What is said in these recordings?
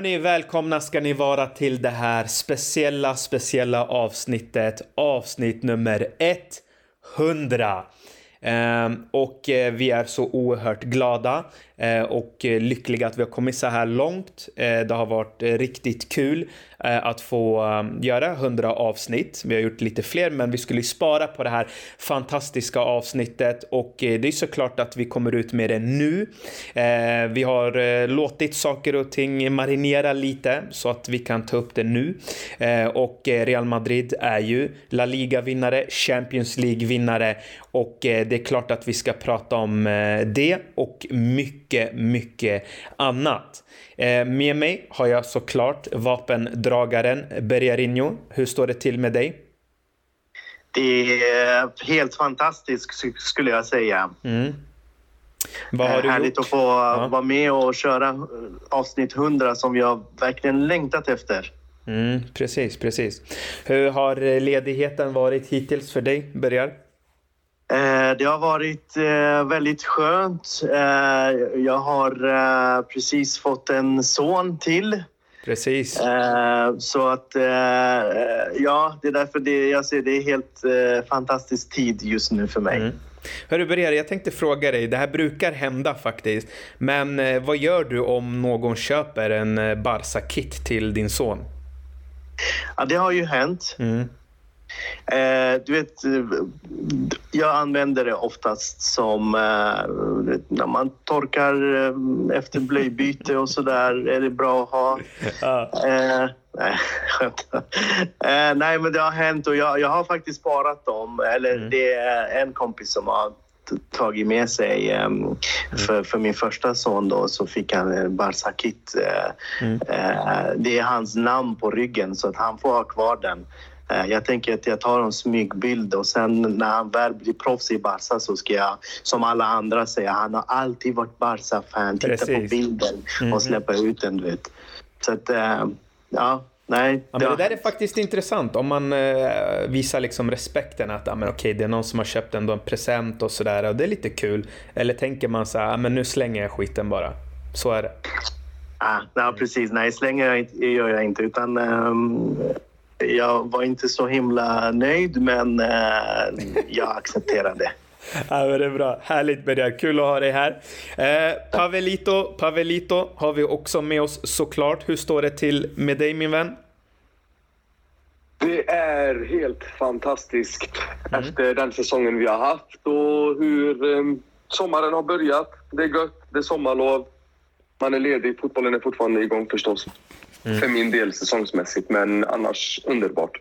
Hörni, välkomna ska ni vara till det här speciella avsnittet. Avsnitt nummer 100. Och vi är så oerhört glada och lyckliga att vi har kommit så här långt. Det har varit riktigt kul att få göra 100 avsnitt. Vi har gjort lite fler, men vi skulle spara på det här fantastiska avsnittet, och det är såklart att vi kommer ut med det nu. Vi har låtit saker och ting marinera lite så att vi kan ta upp det nu. Och Real Madrid är ju La Liga-vinnare, Champions League-vinnare, och det är klart att vi ska prata om det och mycket annat. Med mig har jag såklart vapendragaren Bergarinho. Hur står det till med dig? Det är helt fantastiskt, skulle jag säga. Mm. Vad har du härligt gjort? Att få vara med och köra avsnitt 100 som jag verkligen längtat efter. Mm, precis. Hur har ledigheten varit hittills för dig, Bergar? Det har varit väldigt skönt. Jag har precis fått en son till. Precis. Så att ja, det är därför jag ser det är helt fantastisk tid just nu för mig. Mm. Hörru Berger, jag tänkte fråga dig. Det här brukar hända faktiskt. Men vad gör du om någon köper en Barca-kit till din son? Ja, det har ju hänt. Mm. Du vet, jag använder det oftast som när man torkar efter blöjbyte och sådär, är det bra att ha. Nej, men det har hänt, och jag har faktiskt sparat dem. Eller det är en kompis som har tagit med sig för min första son då, så fick han en Barca-kit. Det är hans namn på ryggen, så att han får ha kvar den. Jag tänker att jag tar en smygbild, och sen när han väl blir proffs i Barca så ska jag, som alla andra, säga han har alltid varit Barca-fan. Titta på bilden och släppa ut den, du vet. Så att, ja, nej. Ja, men det där är faktiskt intressant. Om man visar liksom respekten att men okej, det är någon som har köpt ändå en present och sådär, och det är lite kul. Eller tänker man så här, men nu slänger jag skiten bara. Så är det. Ja, precis. Nej, slänger gör jag inte, utan... jag var inte så himla nöjd, men jag accepterade det. Ja, men det är bra. Härligt med det. Kul att ha dig här. Pavelito har vi också med oss såklart. Hur står det till med dig, min vän? Det är helt fantastiskt efter den säsongen vi har haft, och hur sommaren har börjat. Det är gött, det är sommarlov. Man är ledig, fotbollen är fortfarande igång förstås. För min del säsongsmässigt, men annars underbart.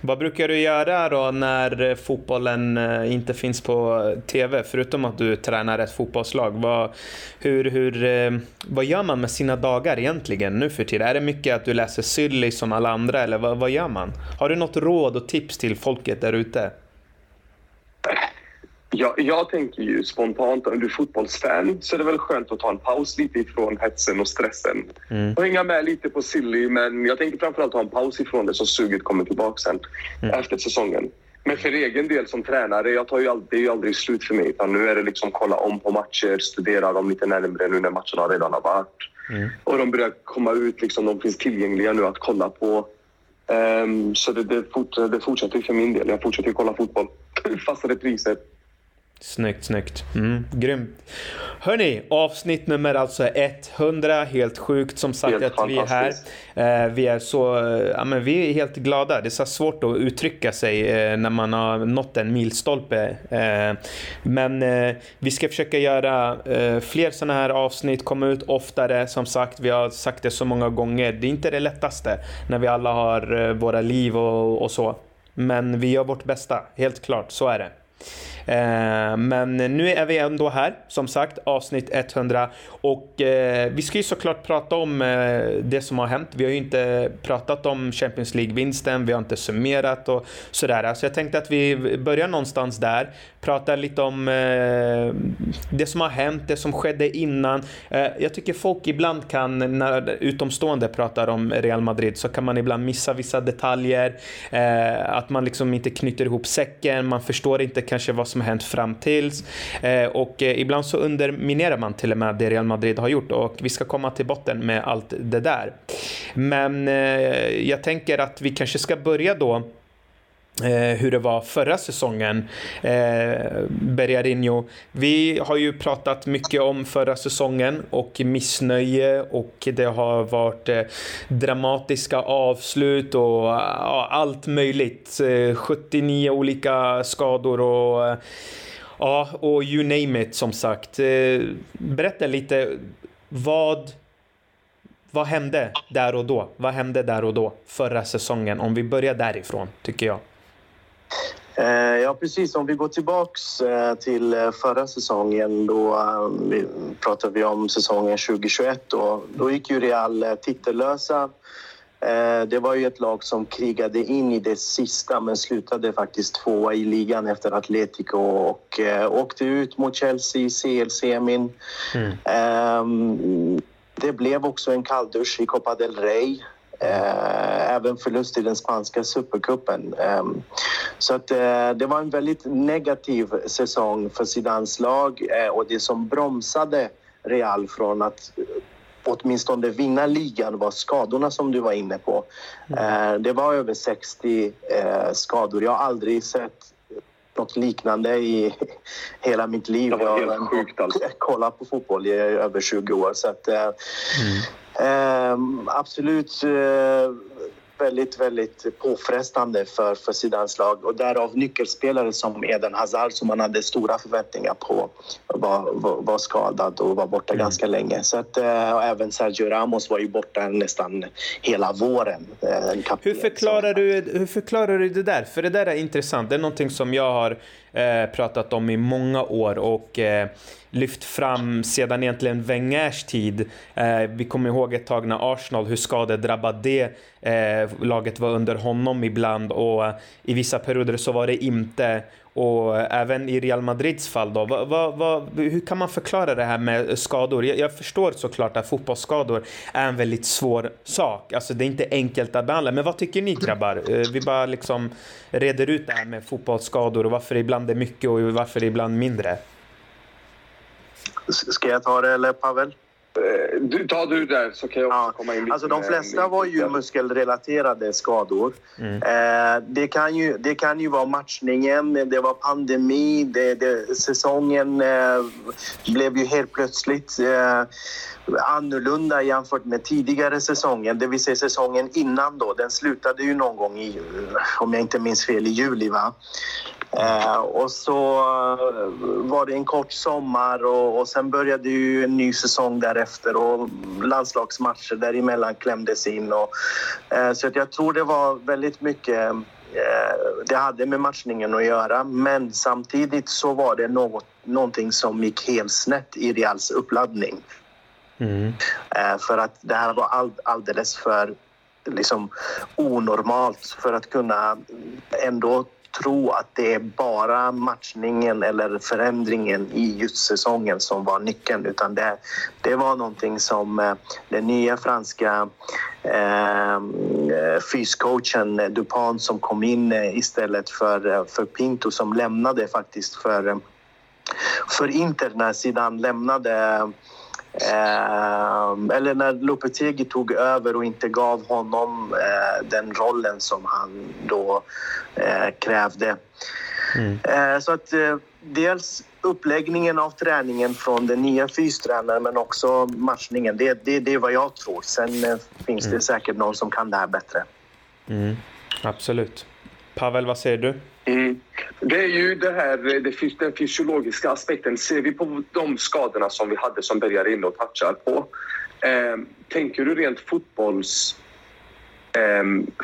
Vad brukar du göra då när fotbollen inte finns på tv, förutom att du tränar ett fotbollslag? Vad gör man med sina dagar egentligen nu för tiden? Är det mycket att du läser Sylly som alla andra, eller vad gör man? Har du något råd och tips till folket där ute? Jag tänker ju spontant, om du är fotbollsfan så är det väl skönt att ta en paus lite ifrån hetsen och stressen. Och hänga med lite på Silly, men jag tänker framförallt ta en paus ifrån det, så suget kommer tillbaka sen efter säsongen. Men för egen del som tränare, det är ju aldrig slut för mig, utan nu är det liksom kolla om på matcher, studera dem lite närmare nu när matcherna redan har varit. Och de börjar komma ut, liksom, de finns tillgängliga nu att kolla på. Så det fortsätter för min del, jag fortsätter kolla fotboll, fasta repriser. Snyggt. Grymt. Hörni, avsnitt nummer alltså 100. Helt sjukt som sagt att vi är här. Vi är så, vi är helt glada. Det är så svårt att uttrycka sig när man har nått en milstolpe. Men vi ska försöka göra fler sådana här avsnitt, komma ut oftare. Som sagt, vi har sagt det så många gånger. Det är inte det lättaste när vi alla har våra liv och så. Men vi gör vårt bästa, helt klart. Så är det. Men nu är vi ändå här, som sagt, avsnitt 100, och vi ska ju såklart prata om det som har hänt. Vi har ju inte pratat om Champions League-vinsten, vi har inte summerat och sådär, så jag tänkte att vi börjar någonstans där, prata lite om det som har hänt, det som skedde innan. Jag tycker folk ibland kan, när utomstående pratar om Real Madrid, så kan man ibland missa vissa detaljer, att man liksom inte knyter ihop säcken, man förstår inte kanske vad som har hänt fram tills. Och ibland så underminerar man till och med det Real Madrid har gjort, och vi ska komma till botten med allt det där. Men jag tänker att vi kanske ska börja då hur det var förra säsongen. Bergarinho, vi har ju pratat mycket om förra säsongen och missnöje, och det har varit dramatiska avslut och allt möjligt, 79 olika skador och ja, och you name it, som sagt. Berätta lite, vad hände där och då? Vad hände där och då förra säsongen, om vi börjar därifrån, tycker jag. Ja, precis. Om vi går tillbaks till förra säsongen, då pratade vi om säsongen 2021. Då gick ju Real titellösa. Det var ju ett lag som krigade in i det sista, men slutade faktiskt tvåa i ligan efter Atletico och åkte ut mot Chelsea i CL-semin. Det blev också en kalldusch i Copa del Rey. Även förlust i den spanska supercupen. Så att det var en väldigt negativ säsong för Zidanes lag, och det som bromsade Real från att åtminstone vinna ligan var skadorna, som du var inne på. Det var över 60 skador. Jag har aldrig sett något liknande i hela mitt liv. Jag har kollat på fotboll i över 20 år. Så att, absolut väldigt, väldigt påfrestande för Zidanes lag. Och därav nyckelspelare som Eden Hazard, som man hade stora förväntningar på, var skadad och var borta ganska länge. Så att, och även Sergio Ramos var ju borta nästan hela våren. Hur förklarar du det där? För det där är intressant. Det är någonting som jag har pratat om i många år och lyft fram sedan egentligen Wengers tid. Vi kommer ihåg ett tag när Arsenal, hur skadedrabbad det laget var under honom ibland, och i vissa perioder så var det inte, och även i Real Madrids fall då. Hur kan man förklara det här med skador? Jag förstår såklart att fotbollsskador är en väldigt svår sak, alltså det är inte enkelt att behandla, men vad tycker ni, grabbar? Vi bara liksom reder ut det här med fotbollsskador och varför ibland det är mycket och varför det ibland mindre. Ska jag ta det, eller Pavel? Du där, så kan jag också komma in. Alltså, de flesta var ju muskelrelaterade skador. Det kan ju vara matchningen, det var pandemi, säsongen blev ju helt plötsligt annorlunda jämfört med tidigare säsongen. Det vill säga säsongen innan då, den slutade ju någon gång i, om jag inte minns fel, i juli, va? Och så var det en kort sommar, och sen började ju en ny säsong därefter, och landslagsmatcher däremellan klämdes in. Så att jag tror det var väldigt mycket, det hade med matchningen att göra, men samtidigt så var det någonting som gick helt snett i Reals uppladdning. För att det här var alldeles för liksom onormalt för att kunna ändå tro att det är bara matchningen eller förändringen i just säsongen som var nyckeln, utan det var någonting som den nya franska fyscoachen Dupont, som kom in istället för Pintus, som lämnade faktiskt för Inter när Zidane lämnade, eller när Lopetegi tog över och inte gav honom den rollen som han då krävde. Så att dels uppläggningen av träningen från den nya fystränaren, men också matchningen, det är vad jag tror. Sen finns det säkert någon som kan det här bättre. Absolut. Pavel, vad säger du? Det är ju det här, den fysiologiska aspekten. Ser vi på de skadorna som vi hade, som Bergarinho och touchar på, tänker du rent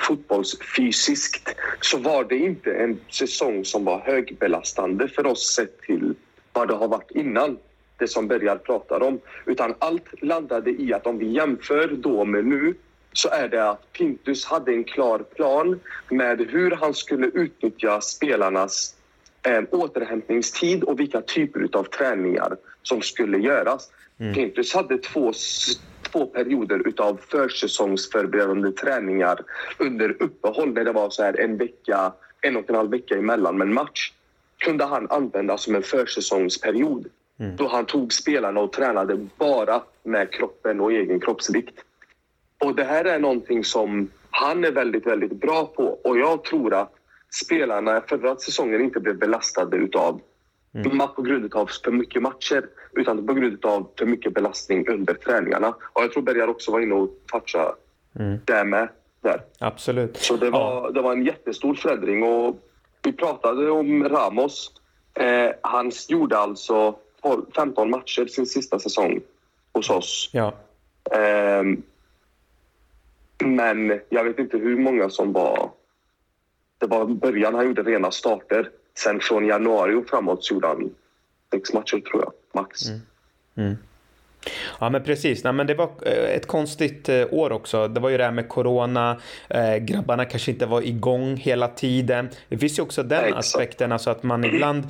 fotbollsfysiskt, så var det inte en säsong som var högbelastande för oss sett till vad det har varit innan, det som Bergar pratar om, utan allt landade i att om vi jämför då med nu, så är det att Pintus hade en klar plan med hur han skulle utnyttja spelarnas återhämtningstid och vilka typer av träningar som skulle göras. Pintus hade två perioder av försäsongsförberedande träningar under uppehåll, där det var så här en vecka, 1,5 vecka emellan med en match. kunde han använda som en försäsongsperiod. Mm. Då han tog spelarna och tränade bara med kroppen och egen kroppsvikt. Och det här är någonting som han är väldigt, väldigt bra på. Och jag tror att spelarna förra säsongen inte blev belastade utav på grund av för mycket matcher, utan på grund av för mycket belastning under träningarna. Och jag tror Bergar också var inne och touchade det med där. Absolut. Så det var, det var en jättestor förändring. Och vi pratade om Ramos. Han gjorde alltså 15 matcher sin sista säsong hos oss. Ja. Men jag vet inte hur många som var... Det var början han gjorde rena starter. Sen från januari och framåt så gjorde han 6 matcher tror jag, max. Mm. Mm. Ja men precis, nej, men det var ett konstigt år också. Det var ju det här med corona, grabbarna kanske inte var igång hela tiden. Det finns ju också den aspekten, alltså att man ibland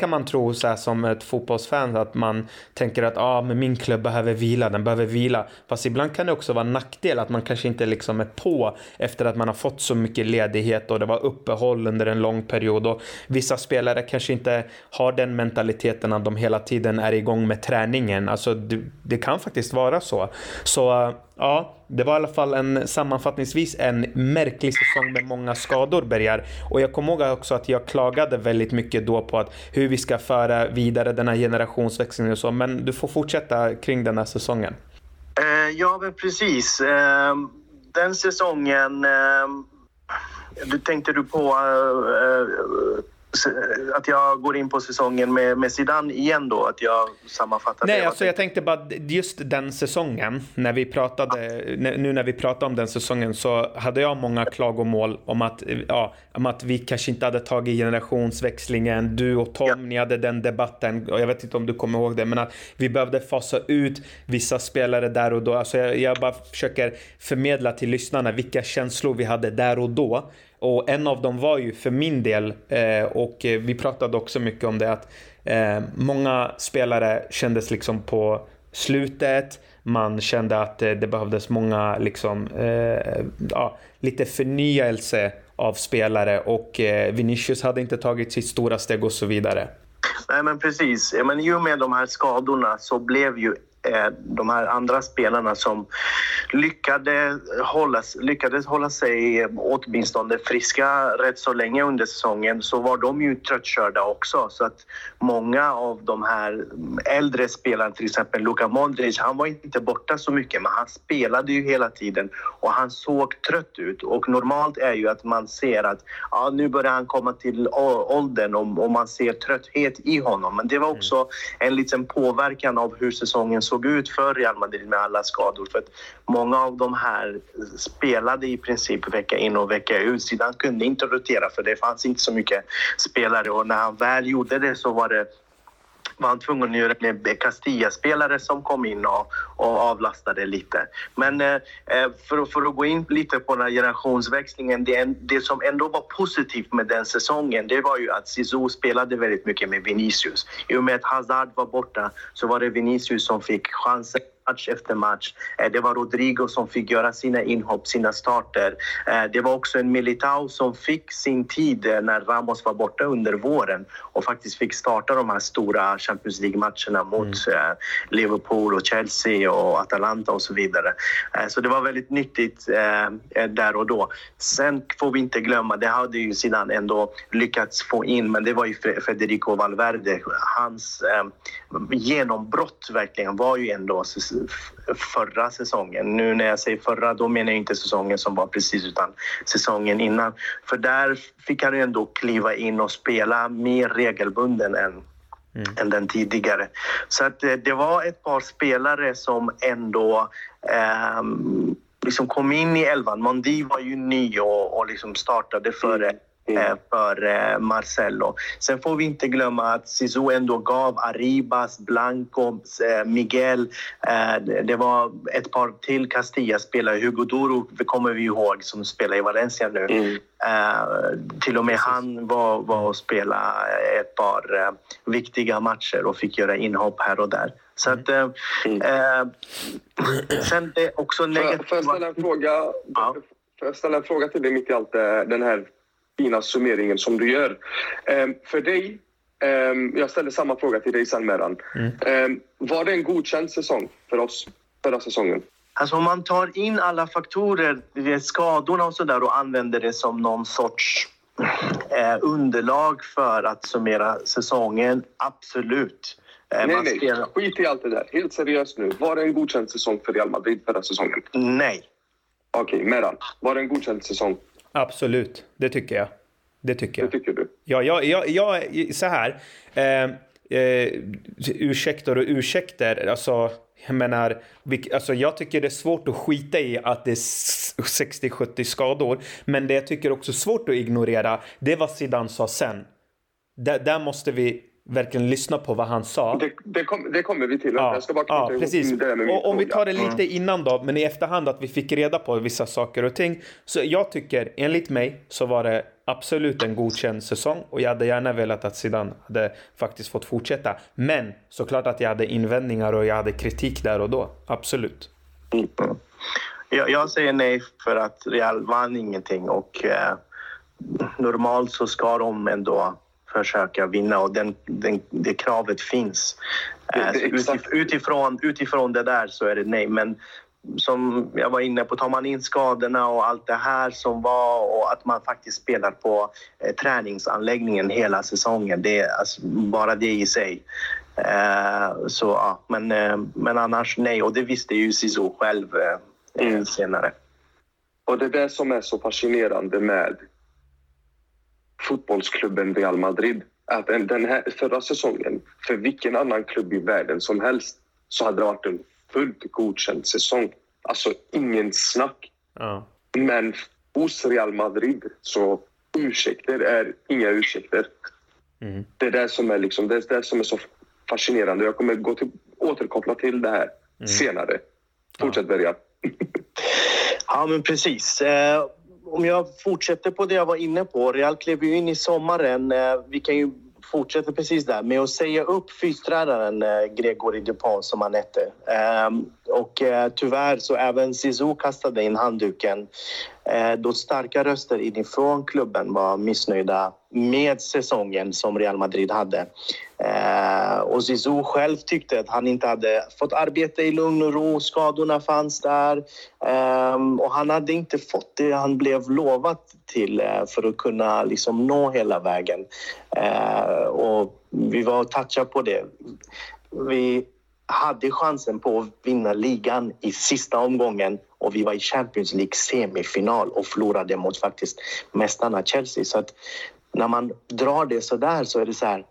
kan man tro så här, som ett fotbollsfan, att man tänker att men min klubb behöver vila, den behöver vila. Fast ibland kan det också vara en nackdel att man kanske inte liksom är på efter att man har fått så mycket ledighet och det var uppehåll under en lång period. Och vissa spelare kanske inte har den mentaliteten att de hela tiden är igång med träningen. Alltså det kan faktiskt vara så. Så ja, det var i alla fall sammanfattningsvis en märklig säsong med många skador, Bergar. Och jag kommer ihåg också att jag klagade väldigt mycket då på att hur vi ska föra vidare den här generationsväxlingen och så. Men du får fortsätta kring den här säsongen. Ja, men precis. Den säsongen, tänkte du på att jag går in på säsongen med Zidane igen då, att jag sammanfattar. Nej, alltså jag tänkte bara just den säsongen när vi pratade, nu när vi pratade om den säsongen, så hade jag många klagomål om att vi kanske inte hade tagit generationsväxlingen. Du och Tom, ni hade den debatten, och jag vet inte om du kommer ihåg det, men att vi behövde fasa ut vissa spelare där och då. Alltså jag bara försöker förmedla till lyssnarna vilka känslor vi hade där och då. Och en av dem var ju för min del, och vi pratade också mycket om det, att många spelare kändes liksom på slutet. Man kände att det behövdes många liksom, lite förnyelse av spelare, och Vinicius hade inte tagit sitt stora steg och så vidare. Nej men precis, men ju med de här skadorna så blev ju de här andra spelarna som lyckades hålla sig åtminstone friska rätt så länge under säsongen, så var de ju tröttkörda också. Så att många av de här äldre spelarna, till exempel Luka Modric, han var inte borta så mycket, men han spelade ju hela tiden och han såg trött ut. Och normalt är ju att man ser att nu börjar han komma till åldern och man ser trötthet i honom. Men det var också en liten påverkan av hur säsongen såg ut för Real Madrid med alla skador, för att många av de här spelade i princip vecka in och vecka ut. Zidane kunde inte rotera för det fanns inte så mycket spelare, och när han väl gjorde det så var han tvungen att göra med Castilla-spelare som kom in och avlastade lite. Men för att gå in lite på den här generationsväxlingen, det som ändå var positivt med den säsongen, det var ju att Zizou spelade väldigt mycket med Vinicius. I och med att Hazard var borta så var det Vinicius som fick chansen match efter match. Det var Rodrigo som fick göra sina inhopp, sina starter. Det var också en Militao som fick sin tid när Ramos var borta under våren och faktiskt fick starta de här stora Champions League-matcherna mot Liverpool och Chelsea och Atalanta och så vidare. Så det var väldigt nyttigt där och då. Sen får vi inte glömma, det hade ju Zidane ändå lyckats få in, men det var ju Federico Valverde. Hans genombrott verkligen var ju ändå förra säsongen. Nu när jag säger förra, då menar jag inte säsongen som var precis, utan säsongen innan. För där fick han ju ändå kliva in och spela mer regelbunden än den tidigare. Så att det var ett par spelare som ändå liksom kom in i elvan. Mondi var ju ny och liksom startade för Marcelo. Sen får vi inte glömma att Zizou ändå gav Arribas, Blanco, Miguel. Det var ett par till Castilla-spelare. Hugo Duro, det kommer vi ihåg, som spelar i Valencia nu. Till och med han var och spelade ett par viktiga matcher och fick göra inhopp här och där. Så att sen det också negativt. Får jag ställa en fråga till dig mitt i allt den här fina summeringen som du gör. För dig, jag ställer samma fråga till dig sen, Meran. Var det en godkänd säsong för oss förra säsongen? Alltså om man tar in alla faktorer, skadorna och sådär, och använder det som någon sorts underlag för att summera säsongen, absolut. Nej, skit i allt det där. Helt seriöst nu. Var det en godkänd säsong för Real Madrid förra säsongen? Nej. Okej, Meran. Var det en godkänd säsong? Absolut, det tycker jag. Det tycker du? Ja, jag så här. Ursäkter och ursäkter. Alltså, jag menar, alltså jag tycker det är svårt att skita i att det är 60-70 skador. Men det jag tycker också är svårt att ignorera, det är vad Zidane sa sen. Där måste vi verkligen lyssna på vad han sa. Det kommer vi till. Ja, jag ska bara precis. Och om vi tar det lite innan då, men i efterhand att vi fick reda på vissa saker och ting. Så jag tycker, enligt mig, så var det absolut en godkänd säsong. Och jag hade gärna velat att Zidane hade faktiskt fått fortsätta. Men såklart att jag hade invändningar och jag hade kritik där och då. Absolut. Jag säger nej för att Real vann ingenting. Och normalt så ska de ändå försöka vinna, och det kravet finns. Utifrån det där så är det nej. Men som jag var inne på, tar man in skadorna och allt det här som var, och att man faktiskt spelar på träningsanläggningen hela säsongen, det är alltså bara det i sig. Så ja, men annars nej, och det visste ju Zizou själv senare. Och det där som är så fascinerande med fotbollsklubben Real Madrid, att den här förra säsongen, för vilken annan klubb i världen som helst, så hade det varit en fullt godkänd säsong. Alltså ingen snack. Men hos Real Madrid så ursäkter är inga ursäkter. Det är det som är liksom, det är det som är så fascinerande. Jag kommer återkoppla till det här senare. Fortsätt börja. Ja, men precis. Om jag fortsätter på det jag var inne på, Real klev ju in i sommaren. Vi kan ju fortsätta precis där med att säga upp fystränaren Grégory Dupont, som han hette. Och tyvärr så även Zizou kastade in handduken, då starka röster inifrån klubben var missnöjda med säsongen som Real Madrid hade. Och Zizou själv tyckte att han inte hade fått arbeta i lugn och ro, skadorna fanns där, och han hade inte fått det han blev lovat till för att kunna liksom nå hela vägen. Och vi var och touchade på det. Vi hade chansen på att vinna ligan i sista omgången, och vi var i Champions League semifinal och förlorade mot faktiskt mästarna Chelsea. Så att när man drar det så där, så är det så här,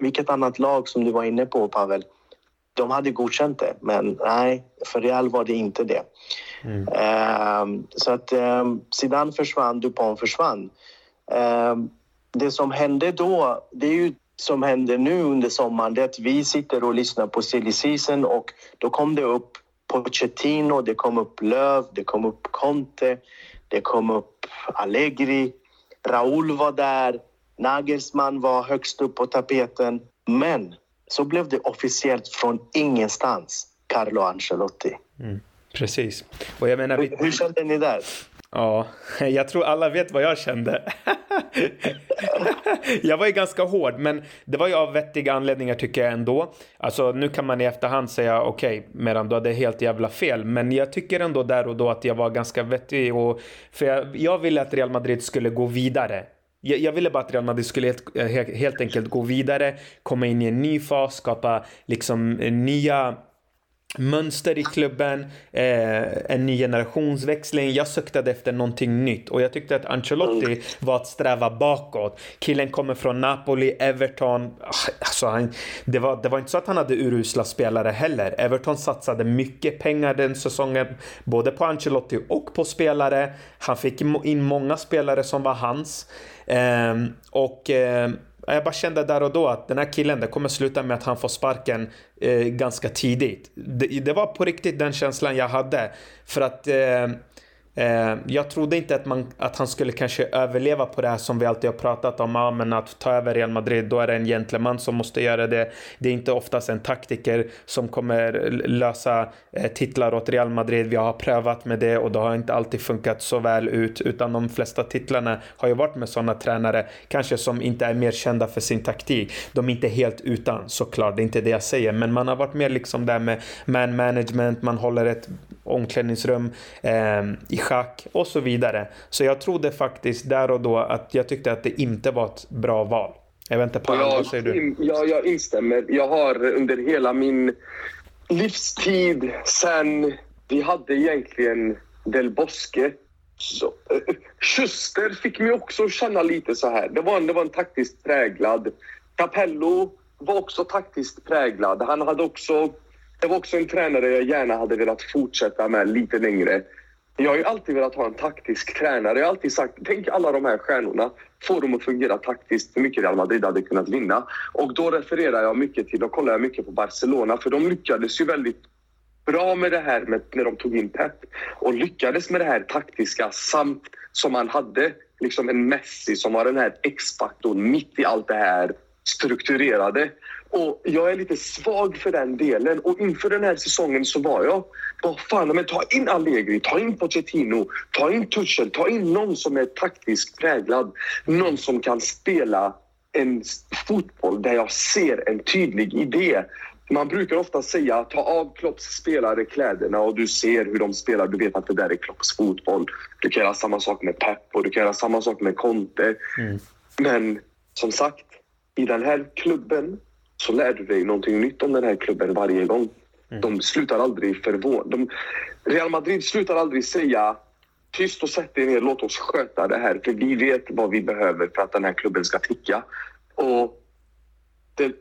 vilket annat lag som du var inne på, Pavel, de hade godkänt det, men nej, för Real var det inte det. Så att Zidane försvann, Dupont försvann. Det som hände då, det är ju som händer nu under sommaren, det är att vi sitter och lyssnar på silly season, och då kom det upp Pochettino, det kom upp Löv, det kom upp Conte, det kom upp Allegri, Raul var där, Nagelsmann var högst upp på tapeten. Men så blev det officiellt från ingenstans Carlo Ancelotti. Precis. Och jag menar, hur kände ni där? Ja, jag tror alla vet vad jag kände. Jag var ju ganska hård, men det var ju av vettiga anledningar tycker jag ändå. Alltså nu kan man i efterhand säga okej, medan du hade helt jävla fel, men jag tycker ändå där och då att jag var ganska vettig, och för jag ville att Real Madrid skulle gå vidare. Jag ville bara att Real Madrid skulle helt enkelt gå vidare, komma in i en ny fas, skapa liksom nya mönster i klubben, en ny generationsväxling. Jag söktade efter någonting nytt, och jag tyckte att Ancelotti var att sträva bakåt. Killen kommer från Napoli, Everton, alltså det var inte så att han hade urusla spelare heller. Everton satsade mycket pengar den säsongen, både på Ancelotti och på spelare. Han fick in många spelare som var hans, och jag bara kände där och då att den här killen, det kommer sluta med att han får sparken ganska tidigt. Det var på riktigt den känslan jag hade. För att Jag trodde inte att han skulle kanske överleva på det här som vi alltid har pratat om, men att ta över Real Madrid, då är det en gentleman som måste göra det. Det är inte oftast en taktiker som kommer lösa titlar åt Real Madrid. Vi har prövat med det och det har inte alltid funkat så väl ut, utan de flesta titlarna har ju varit med sådana tränare kanske som inte är mer kända för sin taktik. De är inte helt utan, såklart, det är inte det jag säger, men man har varit mer liksom där med man management, man håller ett omklädningsrum i schack och så vidare. Så jag trodde faktiskt där och då att jag tyckte att det inte var ett bra val. Jag väntar på vad säger du? Jag instämmer. Jag har under hela min livstid sen vi hade egentligen Del Bosque, så Schuster fick mig också känna lite så här. Det var en taktiskt präglad. Capello var också taktiskt präglad. Han hade också, det var också en tränare jag gärna hade velat fortsätta med lite längre. Jag har ju alltid velat ha en taktisk tränare. Jag har alltid sagt, tänk alla de här stjärnorna, får de att fungera taktiskt, hur mycket Real Madrid hade kunnat vinna. Och då refererar jag mycket till, och kollar jag mycket på Barcelona, för de lyckades ju väldigt bra med det här med, när de tog in Pep, och lyckades med det här taktiska samt som man hade liksom en Messi som var den här X-faktorn mitt i allt det här strukturerade. Och jag är lite svag för den delen. Och inför den här säsongen så var jag, vad fan, men ta in Allegri, ta in Pochettino, ta in Tuchel, ta in någon som är taktiskt präglad. Någon som kan spela en fotboll där jag ser en tydlig idé. Man brukar ofta säga, ta av Klopps spelare kläderna och du ser hur de spelar. Du vet att det där är Klopps fotboll. Du kan göra samma sak med Pep och du kan göra samma sak med Conte. Mm. Men som sagt, i den här klubben så lär du dig någonting nytt om den här klubben varje gång. De slutar aldrig Real Madrid slutar aldrig säga, tyst och sätt dig ner, låt oss sköta det här. För vi vet vad vi behöver för att den här klubben ska ticka. Och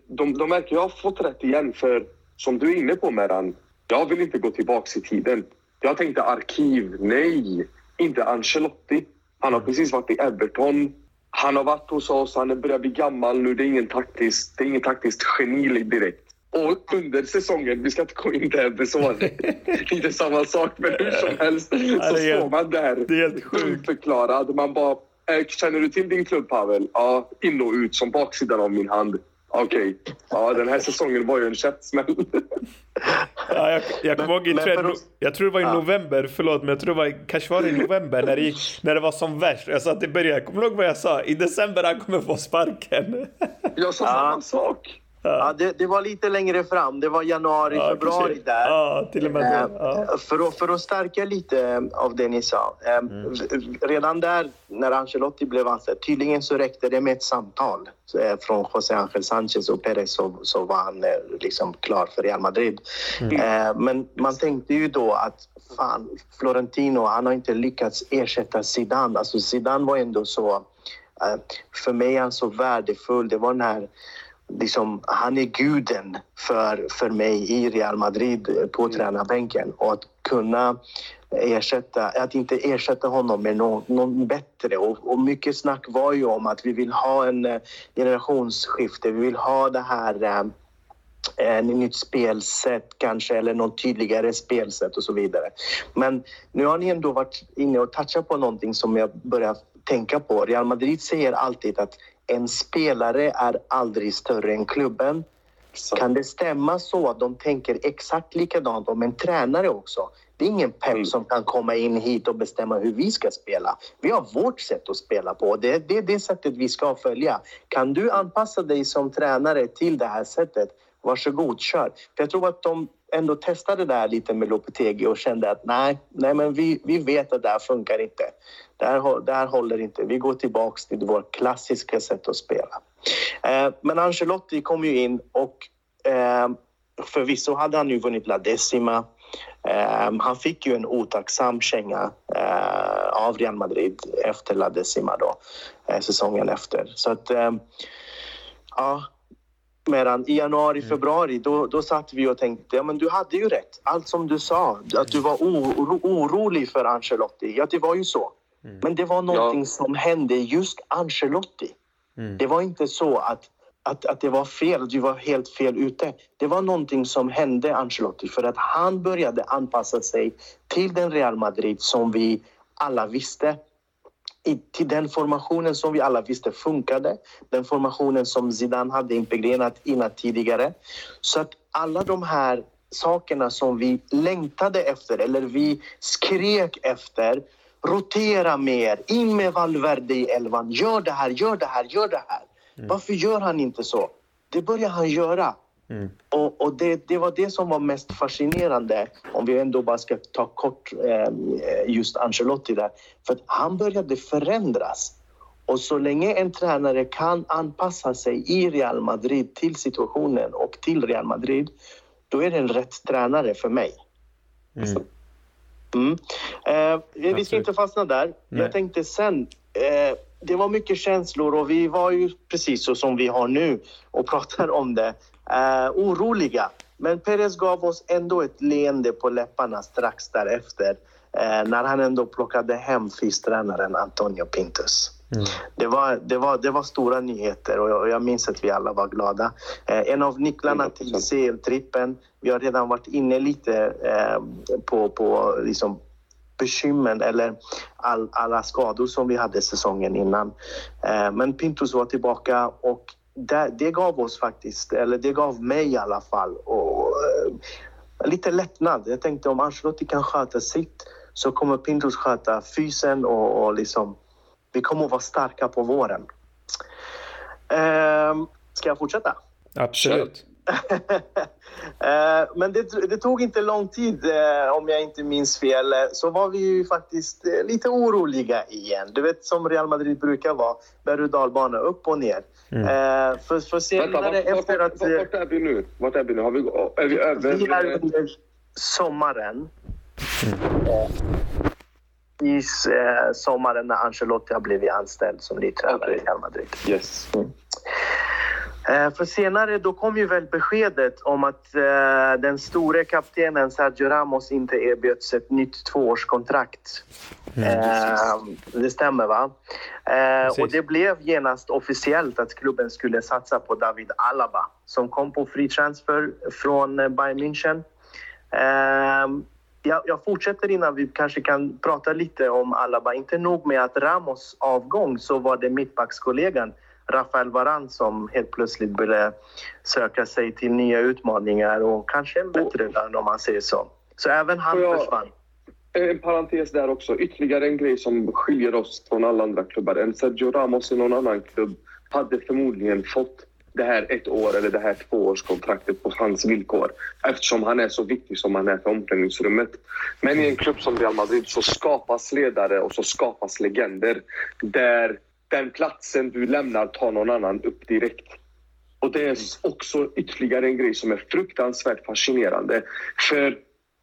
de märker, jag har fått rätt igen, för som du är inne på Meran, jag vill inte gå tillbaka i tiden. Jag tänkte arkiv, nej, inte Ancelotti. Han har precis varit i Everton. Han har varit hos oss, han börjar bli gammal nu, det är ingen taktiskt geni direkt. Och under säsongen, vi ska inte gå in där, så var det inte samma sak, men hur som helst så står man där, det är helt förklarad. Man bara, känner du till din klubb Pavel? Ja, in och ut som baksidan av min hand. Okej. Ja, den här säsongen var ju en käftsmäll. Ja, jag kommer ihåg jag tror det var i november, förlåt, men jag tror det var, kanske var det i november när det var som värst. Jag sa att det började, kommer du ihåg vad jag sa? I december han kommer få sparken. Jag sa samma sak. Ja, det var lite längre fram. Det var januari, februari precis. Där. Ja, till och med. För att stärka lite av det ni sa. Redan där när Ancelotti blev anställd, tydligen så räckte det med ett samtal från José Ángel Sánchez och Pérez, så var han liksom klar för Real Madrid. Men man tänkte ju då att fan, Florentino, han har inte lyckats ersätta Zidane. Alltså Zidane var ändå så, för mig han så värdefull. Det var när liksom, han är guden för mig i Real Madrid på tränarbänken, och att kunna inte ersätta honom med någon bättre, och mycket snack var ju om att vi vill ha en generationsskifte, vi vill ha det här en nytt spelsätt kanske, eller någon tydligare spelsätt och så vidare. Men nu har ni ändå varit inne och touchat på någonting som jag börjar tänka på. Real Madrid säger alltid att en spelare är aldrig större än klubben. Så. Kan det stämma så att de tänker exakt likadant om en tränare också? Det är ingen Pep som kan komma in hit och bestämma hur vi ska spela. Vi har vårt sätt att spela på. Det är det sättet vi ska följa. Kan du anpassa dig som tränare till det här sättet? Varsågod, kör. För jag tror att de ändå testade det där lite med Lopetegi och kände att nej men vi vet att det här funkar inte. Där håller inte. Vi går tillbaka till vårt klassiska sätt att spela. Men Ancelotti kom ju in och förvisso hade han ju vunnit La Decima. Han fick ju en otacksam känga av Real Madrid efter La Decima då, säsongen efter. Så att ja, medan i januari, februari då satt vi och tänkte, ja men du hade ju rätt. Allt som du sa, att du var orolig för Ancelotti. Ja, det var ju så. Men det var någonting som hände just Ancelotti. Det var inte så att det var fel, du var helt fel ute. Det var någonting som hände Ancelotti, för att han började anpassa sig till den Real Madrid som vi alla visste. Till den formationen som vi alla visste funkade. Den formationen som Zidane hade integrerat innan tidigare. Så att alla de här sakerna som vi längtade efter eller vi skrek efter. Rotera mer, in med Valverde i elvan. Gör det här, gör det här, gör det här. Mm. Varför gör han inte så? Det börjar han göra. Mm. Och det var det som var mest fascinerande, om vi ändå bara ska ta kort just Ancelotti där. För att han började förändras. Och så länge en tränare kan anpassa sig i Real Madrid till situationen och till Real Madrid, då är det en rätt tränare för mig. Mm. Mm. Vi ska inte fastna där. Nej. Jag tänkte sen... det var mycket känslor och vi var ju precis så som vi har nu och pratar om det. Oroliga. Men Pérez gav oss ändå ett leende på läpparna strax därefter. När han ändå plockade hem fystränaren Antonio Pintus. Mm. Det var stora nyheter och jag minns att vi alla var glada. En av nycklarna till CL-trippen. Vi har redan varit inne lite på liksom bekymren eller alla skador som vi hade säsongen innan. Men Pintus var tillbaka och det gav oss faktiskt, eller det gav mig i alla fall, och lite lättnad. Jag tänkte om Ancelotti kan sköta sitt så kommer Pintus sköta fysen och liksom vi kommer att vara starka på våren. Ska jag fortsätta? Absolut. Men det tog inte lång tid, om jag inte minns fel, så var vi ju faktiskt lite oroliga igen. Du vet som Real Madrid brukar vara, berg- och dalbana, upp och ner. Mm. För senare efter att... Vart är vi nu? Vart är vi nu? Är vi över? Vi är under sommaren. I sommaren när Ancelotti har blivit anställd som ny tränare i Real Madrid. Yes. Mm. För senare då kom ju väl beskedet om att den store kaptenen Sergio Ramos inte erbjöds ett nytt 2-årskontrakt. Mm. Det stämmer, va? Och det blev genast officiellt att klubben skulle satsa på David Alaba som kom på free transfer från Bayern München. Jag fortsätter innan vi kanske kan prata lite om Alaba. Inte nog med att Ramos avgång så var det mittbackskollegan Rafael Varane som helt plötsligt började söka sig till nya utmaningar och kanske en bättre lön om man säger så. Så även han försvann. En parentes där också. Ytterligare en grej som skiljer oss från alla andra klubbar. En Sergio Ramos i någon annan klubb hade förmodligen fått det här 1 år eller det här 2-årskontraktet på hans villkor. Eftersom han är så viktig som han är för omklädningsrummet. Men i en klubb som Real Madrid så skapas ledare och så skapas legender där... Den platsen du lämnar tar någon annan upp direkt. Och det är också ytterligare en grej som är fruktansvärt fascinerande. För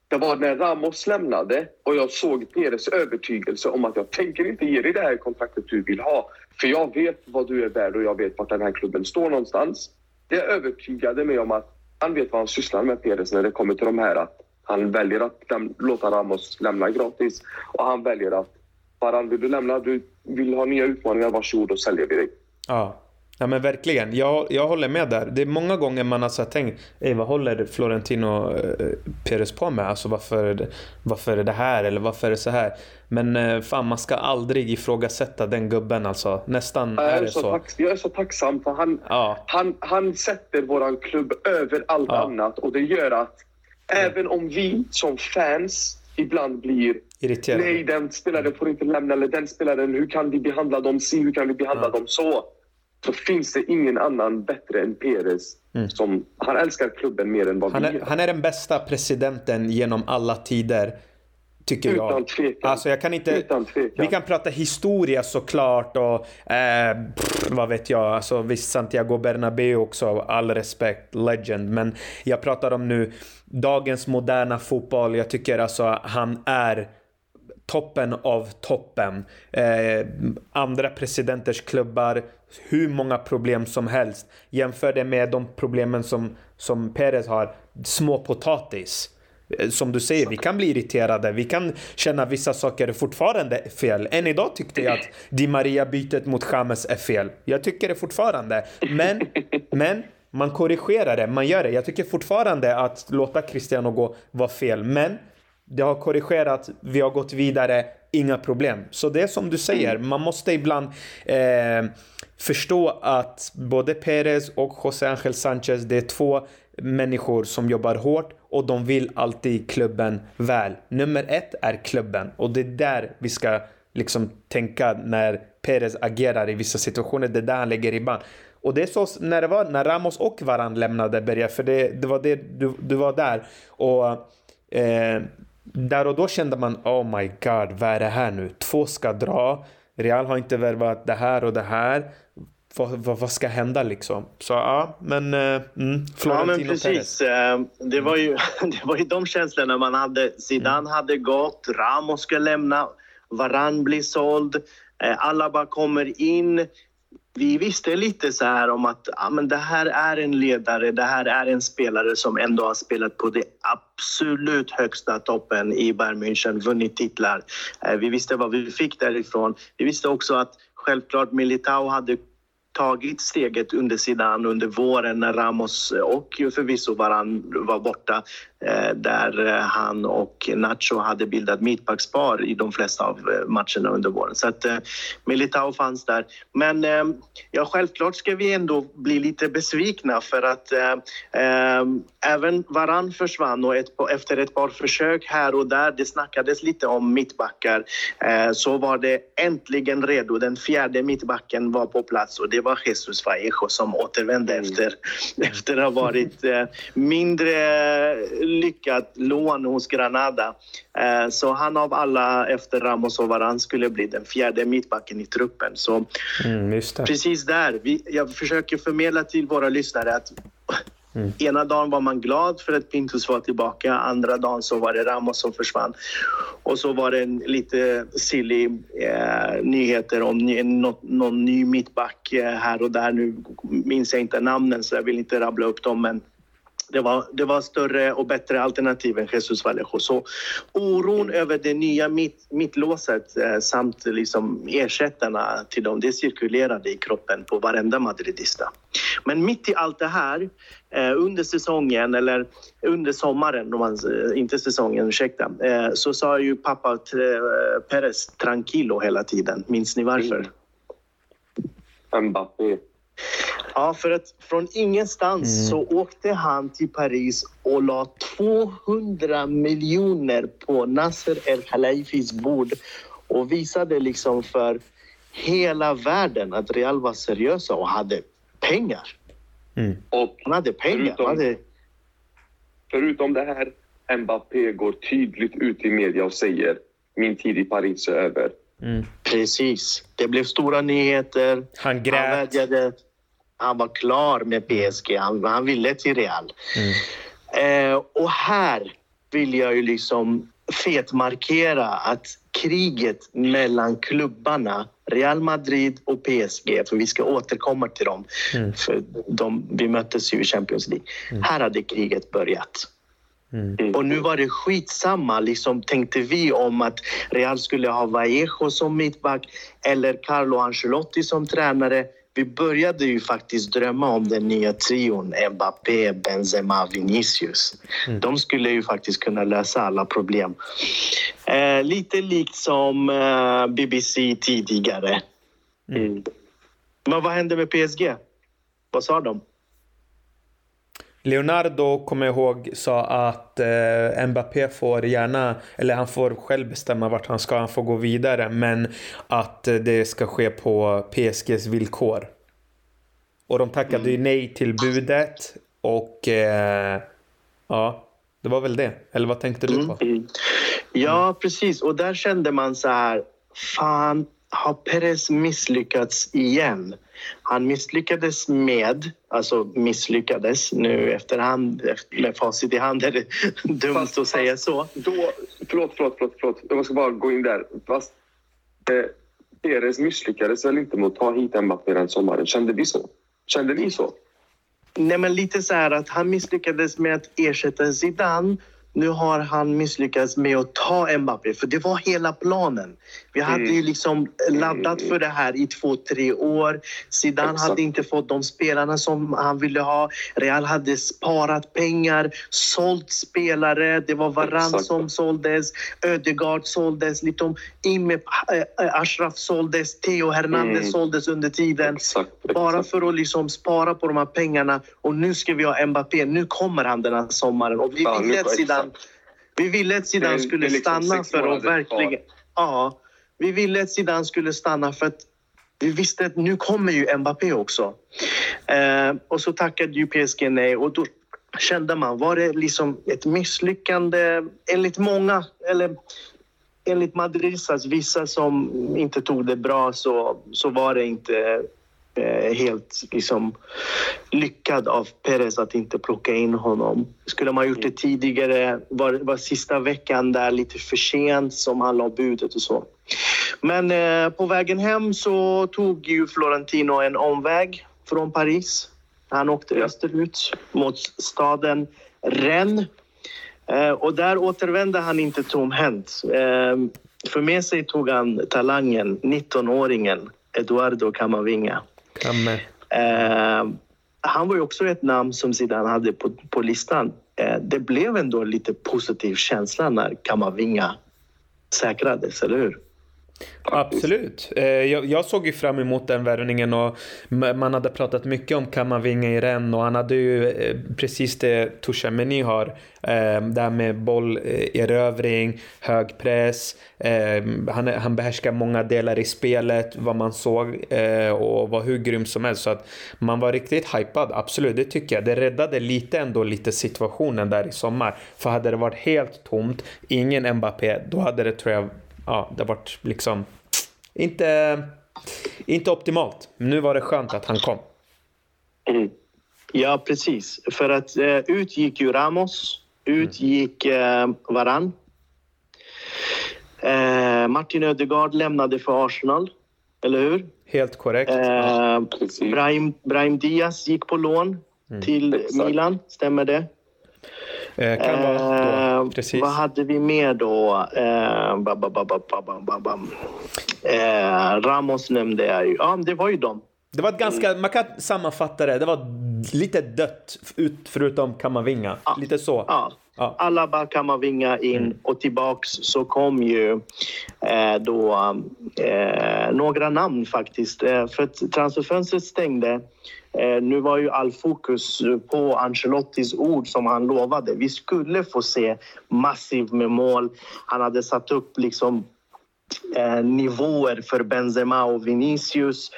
det var när Ramos lämnade och jag såg deras övertygelse om att jag tänker inte ge dig det här kontraktet du vill ha. För jag vet vad du är värd och jag vet vart den här klubben står någonstans. Det övertygade mig om att han vet vad han sysslar med, Pérez, när det kommer till de här. Att han väljer att låta Ramos lämna gratis och han väljer att Varane, vill du lämna? Du vill ha nya utmaningar, varsågod och säljer vi dig. Ja. Ja, men verkligen. Jag håller med där. Det är många gånger man alltså har tänkt, vad håller Florentino Pérez på med? Alltså varför är det här? Eller varför är det så här? Men fan, man ska aldrig ifrågasätta den gubben alltså. Nästan är det så. Jag är så tacksam för han sätter våran klubb över allt annat och det gör att även om vi som fans ibland blir irriterande. Nej, den spelaren får inte lämna, eller den spelaren, hur kan vi behandla dem så? Hur kan vi behandla dem så? Så finns det ingen annan bättre än Pérez. Mm. Som, han älskar klubben mer än vad vi gör. Han är den bästa presidenten genom alla tider, tycker jag. Utan tvekan. Alltså, jag kan inte, vi kan prata historia såklart och vad vet jag, alltså, visst Santiago Bernabéu också, all respekt, legend, men jag pratar om nu dagens moderna fotboll. Jag tycker alltså han är toppen av toppen. Andra presidenters klubbar, hur många problem som helst, jämför det med de problemen som Pérez har, små potatis. Som du säger, vi kan bli irriterade. Vi kan känna vissa saker fortfarande är fel. Än idag tyckte jag att Di Maria-bytet mot James är fel. Jag tycker det fortfarande. Men man korrigerar det, man gör det. Jag tycker fortfarande att låta Cristiano gå var fel. Men det har korrigerats, vi har gått vidare. inga problem. Så det är som du säger, man måste ibland förstå att både Perez och José Ángel Sánchez, det är två människor som jobbar hårt och de vill alltid klubben väl. Nummer ett är klubben, och det är där vi ska liksom tänka när Perez agerar i vissa situationer, det är där han lägger ribban. Och det är så när det var när Ramos och Varane lämnade Berga, för det var det du var där, och där och då kände man, oh my god, vad är det här nu? Två ska dra, Real har inte värvat det här och det här. Vad ska hända liksom? Så ja, men Florentino Pérez. Det var ju de känslorna man hade. Zidane hade gått, Ramos ska lämna, Varane blir såld, Alaba kommer in. Vi visste lite så här om att men det här är en ledare, det här är en spelare som ändå har spelat på det absolut högsta toppen i Bayern München, vunnit titlar. Vi visste vad vi fick därifrån. Vi visste också att självklart Militao hade tagit steget under sidan under våren när Ramos och förvisso Varane var borta, där han och Nacho hade bildat mittbackspar i de flesta av matcherna under våren. Så att Militao fanns där. Men ja, självklart ska vi ändå bli lite besvikna, för att även Varane försvann, och efter ett par försök här och där, det snackades lite om mittbackar, så var det äntligen redo. Den fjärde mittbacken var på plats, och det var Jesus Vallejo som återvände efter att ha varit mindre lyckat lån hos Granada. Så han av alla efter Ramos och Varane skulle bli den fjärde mittbacken i truppen. Så precis där, jag försöker förmedla till våra lyssnare att ena dagen var man glad för att Pintus var tillbaka, andra dagen så var det Ramos som försvann, och så var det lite silly nyheter om någon ny mittback här och där. Nu minns jag inte namnen så jag vill inte rabbla upp dem, men det var större och bättre alternativ än Jesus Vallejo. Så oron över det nya mittlåset samt liksom ersättarna till dem, det cirkulerade i kroppen på varenda madridista. Men mitt i allt det här, under säsongen, eller under sommaren, inte säsongen, ursäkta, så sa ju pappa Perez tranquilo hela tiden. Minns ni varför? Mbappé. Ja, för att från ingenstans så åkte han till Paris och la 200 miljoner på Nasser El Khelaifis bord och visade liksom för hela världen att Real var seriösa och hade pengar. Och han hade pengar. Förutom det här, Mbappé går tydligt ut i media och säger min tid i Paris är över. Precis. Det blev stora nyheter. Han grät. Han var klar med PSG. Han ville till Real. Och här vill jag ju liksom fetmarkera att kriget mellan klubbarna Real Madrid och PSG, för vi ska återkomma till dem, för vi möttes ju i Champions League. Här hade kriget börjat. Och nu var det skitsamma, liksom tänkte vi, om att Real skulle ha Vallejo som mittback eller Carlo Ancelotti som tränare. Vi började ju faktiskt drömma om den nya trion Mbappé, Benzema, Vinicius. De skulle ju faktiskt kunna lösa alla problem. Lite likt som BBC tidigare. Men vad hände med PSG? Vad sa de? Leonardo, kommer jag ihåg, sa att Mbappé får gärna, eller han får själv bestämma vart han ska, han får gå vidare, men att det ska ske på PSGs villkor. Och de tackade ju nej till budet, och ja, det var väl det. Eller vad tänkte du på? Ja, precis. Och där kände man så här, fan, har Perez misslyckats igen? Han misslyckades med, alltså misslyckades nu efterhand, med facit i hand är det dumt att säga så. Då, förlåt. Jag ska bara gå in där. Fast Perez misslyckades väl inte med att ta hit Mbappé den sommaren? Kände vi så? Nej, men lite så här att han misslyckades med att ersätta Zidane Nu har han misslyckats med att ta Mbappé. För det var hela planen. Vi hade ju liksom laddat för det här i 2-3 år. Zidane hade inte fått de spelarna som han ville ha. Real hade sparat pengar, sålt spelare. Det var Varane som såldes. Ödegaard såldes. Liksom Ime Ashraf såldes. Theo Hernandez såldes under tiden. Bara för att liksom spara på de här pengarna. Och nu ska vi ha Mbappé. Nu kommer han den här sommaren. Och vi ville att Zidane, skulle stanna för att verkligen... Ja, vi ville att Zidane skulle stanna för att vi visste att nu kommer ju Mbappé också. Och så tackade ju PSG nej och då kände man, var det liksom ett misslyckande enligt många eller enligt Madrids vissa som inte tog det bra så var det inte helt liksom lyckad av Pérez att inte plocka in honom. Skulle man gjort det tidigare var sista veckan där lite för sent som han la budet och så. Men på vägen hem så tog ju Florentino en omväg från Paris. Han åkte österut mot staden Rennes och där återvände han inte tomhänt. För med sig tog han talangen, 19-åringen Eduardo Camavinga. Han var ju också ett namn som Zidane hade på listan. Det blev ändå lite positiv känsla när Camavinga säkrades, eller hur? Absolut. Jag såg ju fram emot den värvningen och man hade pratat mycket om Camavinga i Rennes och han hade ju precis det Tuchemeni har, det här med bollerövring, hög press, han behärskar många delar i spelet vad man såg och var hur grym som helst, så att man var riktigt hypad, absolut, det tycker jag. Det räddade lite situationen där i sommar, för hade det varit helt tomt, ingen Mbappé, då hade det, tror jag, ja, det var liksom inte optimalt. Men nu var det skönt att han kom. Ja, precis. För att utgick ju Ramos, utgick Varane. Martin Ødegaard lämnade för Arsenal, eller hur? Helt korrekt. Brahim Diaz gick på lån till Milan, stämmer det? Vad hade vi med då? Ramos nämnde jag ju. Ja, det var ju dem. Det var ett ganska, man kan sammanfatta det. Det var lite dött förutom Camavinga. Ja. Lite så. Ja. Ja. Alaba, Camavinga in och tillbaks så kom ju några namn faktiskt. För att transferfönstret stängde. Nu var ju all fokus på Ancelottis ord som han lovade. Vi skulle få se massivt med mål. Han hade satt upp liksom nivåer för Benzema och Vinicius.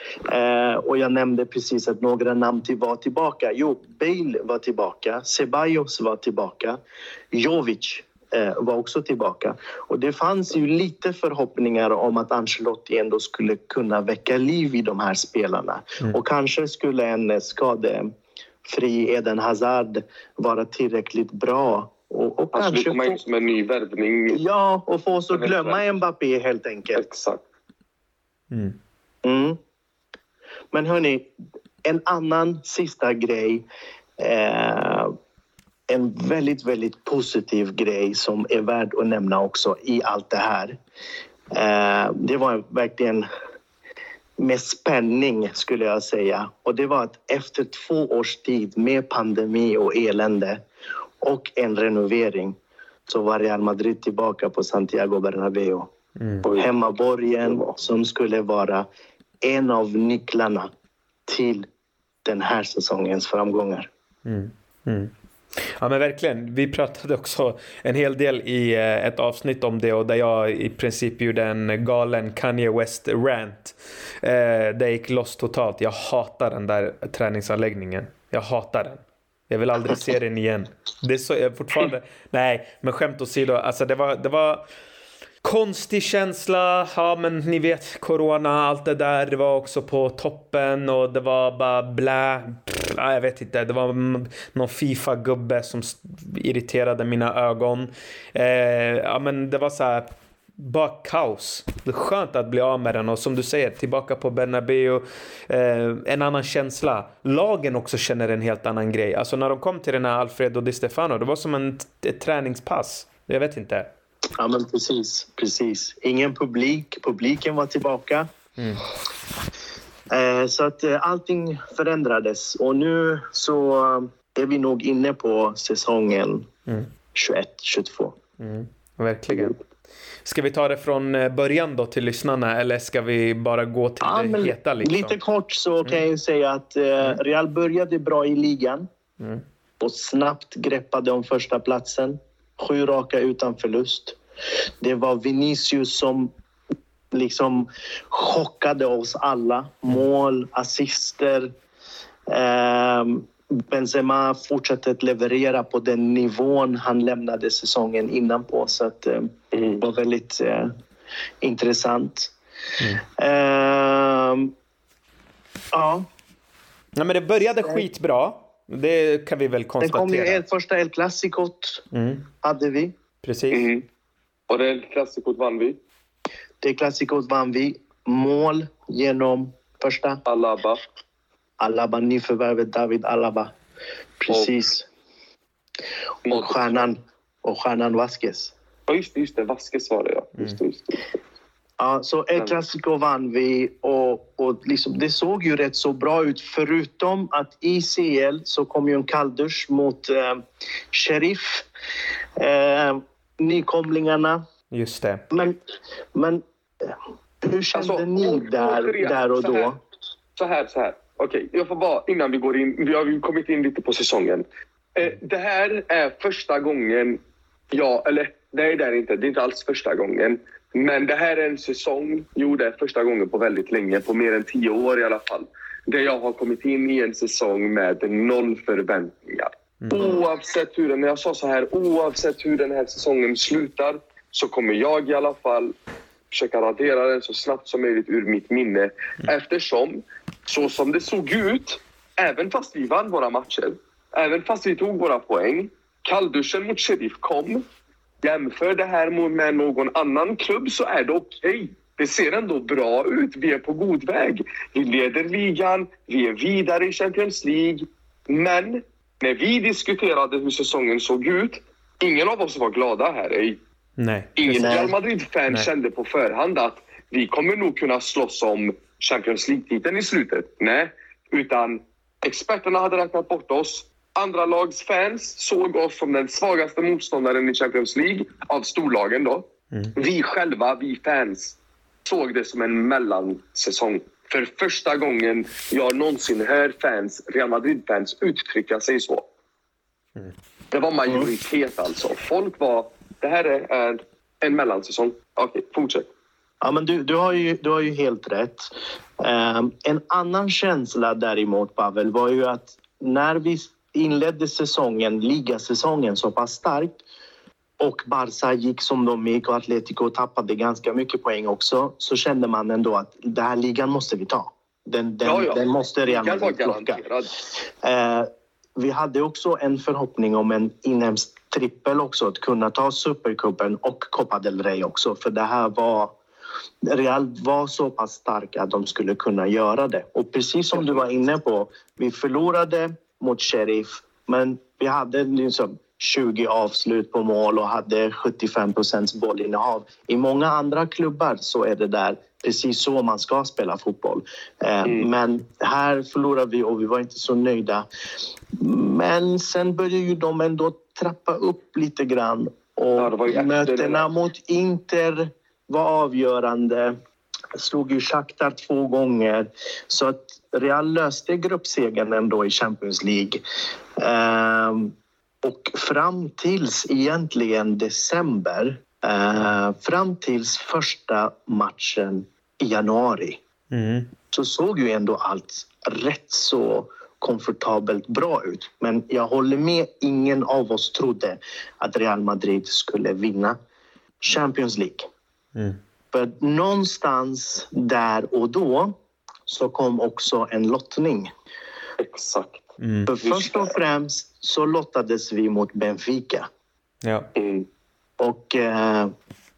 Och jag nämnde precis att några namn var tillbaka. Jo, Bale var tillbaka. Ceballos var tillbaka. Jovic var också tillbaka. Och det fanns ju lite förhoppningar om att Ancelotti ändå skulle kunna väcka liv i de här spelarna. Och kanske skulle en skadefri Eden Hazard vara tillräckligt bra. Och han kanske skulle komma in som en ny värvning. Ja, och få oss att glömma Mbappé helt enkelt. Exakt. Men hörni, en annan sista grej. En väldigt, väldigt positiv grej som är värd att nämna också i allt det här. Det var verkligen med spänning skulle jag säga. Och det var att efter 2 års tid med pandemi och elände och en renovering så var Real Madrid tillbaka på Santiago Bernabéu. På hemmaborgen som skulle vara en av nycklarna till den här säsongens framgångar. Ja, men verkligen, vi pratade också en hel del i ett avsnitt om det och där jag i princip gjorde en galen Kanye West rant. Det gick loss totalt. Jag hatar den där träningsanläggningen. Jag hatar den. Jag vill aldrig se den igen. Det är så, jag fortfarande... Nej, men skämt åsido. Alltså det var konstig känsla. Ja, men ni vet, corona, allt det där. Det var också på toppen och det var bara blä. Ja, jag vet inte. Det var någon FIFA-gubbe som irriterade mina ögon. Ja, men det var så här... bara kaos. Det är skönt att bli av med den. Och som du säger, tillbaka på Bernabéu, en annan känsla. Lagen också känner en helt annan grej. Alltså när de kom till den här Alfredo Di Stefano, det var som ett träningspass. Jag vet inte. Ja men precis. Ingen publik. Publiken var tillbaka. Mm. Så att allting förändrades. Och nu så är vi nog inne på säsongen 21-22. Mm. Verkligen. Ska vi ta det från början då till lyssnarna, eller ska vi bara gå till det heta liksom? Lite kort så kan jag ju säga att Real började bra i ligan och snabbt greppade om första platsen. 7 raka utan förlust. Det var Vinicius som liksom chockade oss alla. Mål, assister. Benzema fortsatte att leverera på den nivån han lämnade säsongen innan på. Så att, det var väldigt intressant. Ja. Nej, men det började skitbra. Det kan vi väl konstatera. Det kom ju första El Clásico hade vi. Precis. Och det El Clásico vann vi. Det El Clásico vann vi. Mål genom första. Alaba, nyförvärvet David Alaba. Precis. Och stjärnan Vasquez. Ja, just det. Vasquez var det, ja. Just det. Ja, så El Clásico vann vi och liksom, det såg ju rätt så bra ut. Förutom att i CL så kom ju en kalldusch mot Sheriff. Nykomlingarna. Just det. Men hur kände ni där och då? Så här. Okej, jag får bara, innan vi går in, vi har kommit in lite på säsongen. Det här är första gången, det är inte alls första gången. Men det här är en säsong, det är första gången på väldigt länge, på mer än 10 år i alla fall. Där jag har kommit in i en säsong med 0 förväntningar. Oavsett hur den här säsongen slutar så kommer jag i alla fall försöka radera den så snabbt som möjligt ur mitt minne. Eftersom så som det såg ut, även fast vi vann våra matcher, även fast vi tog våra poäng, kallduschen mot Sheriff kom. Jämför det här med någon annan klubb så är det okej. Det ser ändå bra ut, vi är på god väg. Vi leder ligan, vi är vidare i Champions League. Men när vi diskuterade hur säsongen såg ut, ingen av oss var glada här i. Nej. Ingen Real Madrid-fan kände på förhand att vi kommer nog kunna slåss om Champions League-titeln i slutet. Nej, utan experterna hade räknat bort oss. Andra lags fans såg oss som den svagaste motståndaren i Champions League av storlagen då. Vi själva, vi fans, såg det som en mellansäsong. För första gången jag någonsin hör Real Madrid-fans uttrycka sig så. Det var majoritet alltså. Folk var, det här är en mellansäsong. Okej, fortsätt. Ja, men du har ju helt rätt. En annan känsla däremot, Pavel, var ju att när vi inledde säsongen, ligasäsongen, så pass starkt och Barca gick som de gick och Atletico tappade ganska mycket poäng också, så kände man ändå att den här ligan måste vi ta. Den måste redan plocka. Vi hade också en förhoppning om en inhemsk trippel också, att kunna ta Supercupen och Copa del Rey också, för det här var... Real var så pass starka att de skulle kunna göra det. Och precis som du var inne på, vi förlorade mot Sheriff, men vi hade liksom 20 avslut på mål och hade 75% bollinnehav. I många andra klubbar så är det där precis så man ska spela fotboll. Men här förlorade vi och vi var inte så nöjda. Men sen började ju de ändå trappa upp lite grann. Och mötena mot Inter var avgörande. Slog ju Shakhtar 2 gånger. Så att Real löste gruppsegern ändå i Champions League. Och fram tills egentligen december. Fram tills första matchen i januari. Så såg ju ändå allt rätt så komfortabelt bra ut. Men jag håller med, ingen av oss trodde att Real Madrid skulle vinna Champions League. För någonstans där och då så kom också en lottning. Exakt. För först och främst så lottades vi mot Benfica. Ja. Och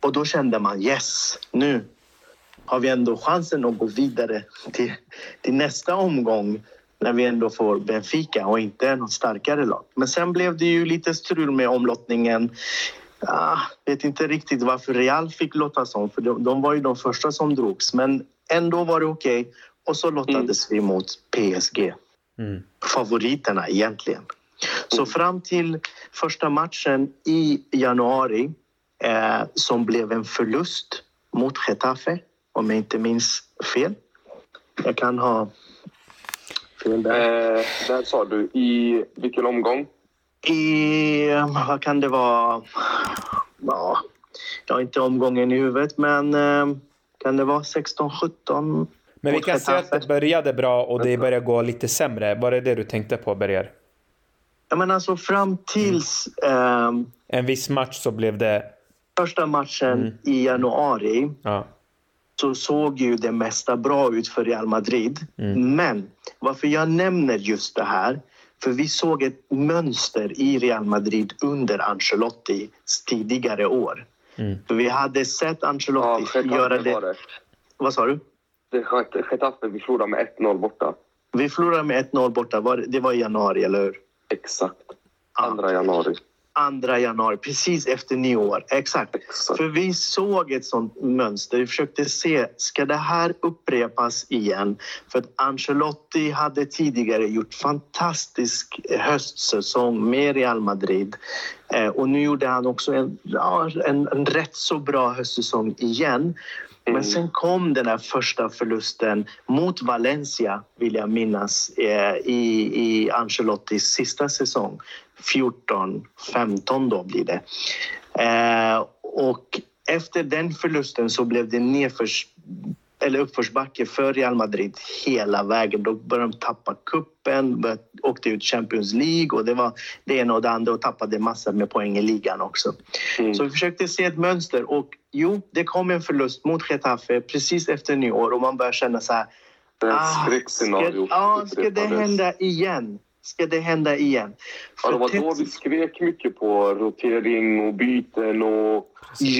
Och då kände man, yes, nu har vi ändå chansen att gå vidare till nästa omgång när vi ändå får Benfica och inte något starkare lag. Men sen blev det ju lite strul med omlottningen. Jag vet inte riktigt varför Real fick lottas om, för de var ju de första som drogs. Men ändå var det okej. Och så lottades vi mot PSG. Mm. Favoriterna egentligen. Så fram till första matchen i januari som blev en förlust mot Getafe, om jag inte minns fel. Jag kan ha fel där. Där sa du, i vilken omgång? I, vad kan det vara? Ja, jag har inte omgången i huvudet, men kan det vara 16-17? Men vi kan se att det började bra och det började gå lite sämre. Var det det du tänkte på, Berger? Ja, men alltså fram tills... en viss match så blev det... Första matchen i januari så såg ju det mesta bra ut för Real Madrid. Mm. Men varför jag nämner just det här, för vi såg ett mönster i Real Madrid under Ancelottis tidigare år. Mm. För vi hade sett Ancelotti göra det... Vad sa du? Det Getafe, vi förlorade med 1-0 borta. Vi förlorade med 1-0 borta. Det var i januari, eller hur? Exakt. 2 januari. 2 januari, precis efter nyår. Exakt. För vi såg ett sånt mönster. Vi försökte se, ska det här upprepas igen? För att Ancelotti hade tidigare gjort fantastisk höstsäsong med Real Madrid. Och nu gjorde han också en rätt så bra höstsäsong igen. Men sen kom den här första förlusten mot Valencia, vill jag minnas, i Ancelottis sista säsong. 14-15 då blir det. Och efter den förlusten så blev det uppförsbacke för Real Madrid hela vägen. Då började de tappa kuppen, åkte ut Champions League och det var det ena och det andra och tappade massor med poäng i ligan också. Mm. Så vi försökte se ett mönster och det kom en förlust mot Getafe precis efter nyår och man började känna så här, ska det hända igen? Ska det hända igen? Ja, det var då vi skrek mycket på rotering och byten och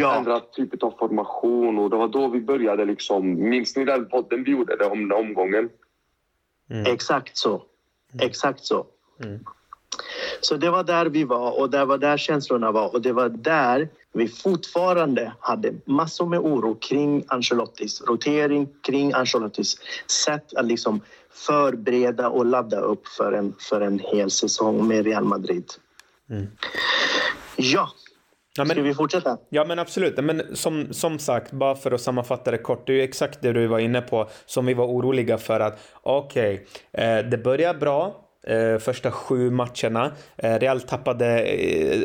andra typer av formation. Och det var då vi började liksom... Minns ni den podden vi gjorde om den omgången? Mm. Exakt så. Mm. Så det var där vi var och det var där känslorna var. Och det var där vi fortfarande hade massor med oro kring Ancelottis rotering, kring Ancelottis sätt att liksom förbereda och ladda upp för en hel säsong med Real Madrid. Mm. Ska vi fortsätta? Ja, men absolut. Men som sagt, bara för att sammanfatta det kort, det är ju exakt det du var inne på som vi var oroliga för att det börjar bra. Första 7 matcherna Real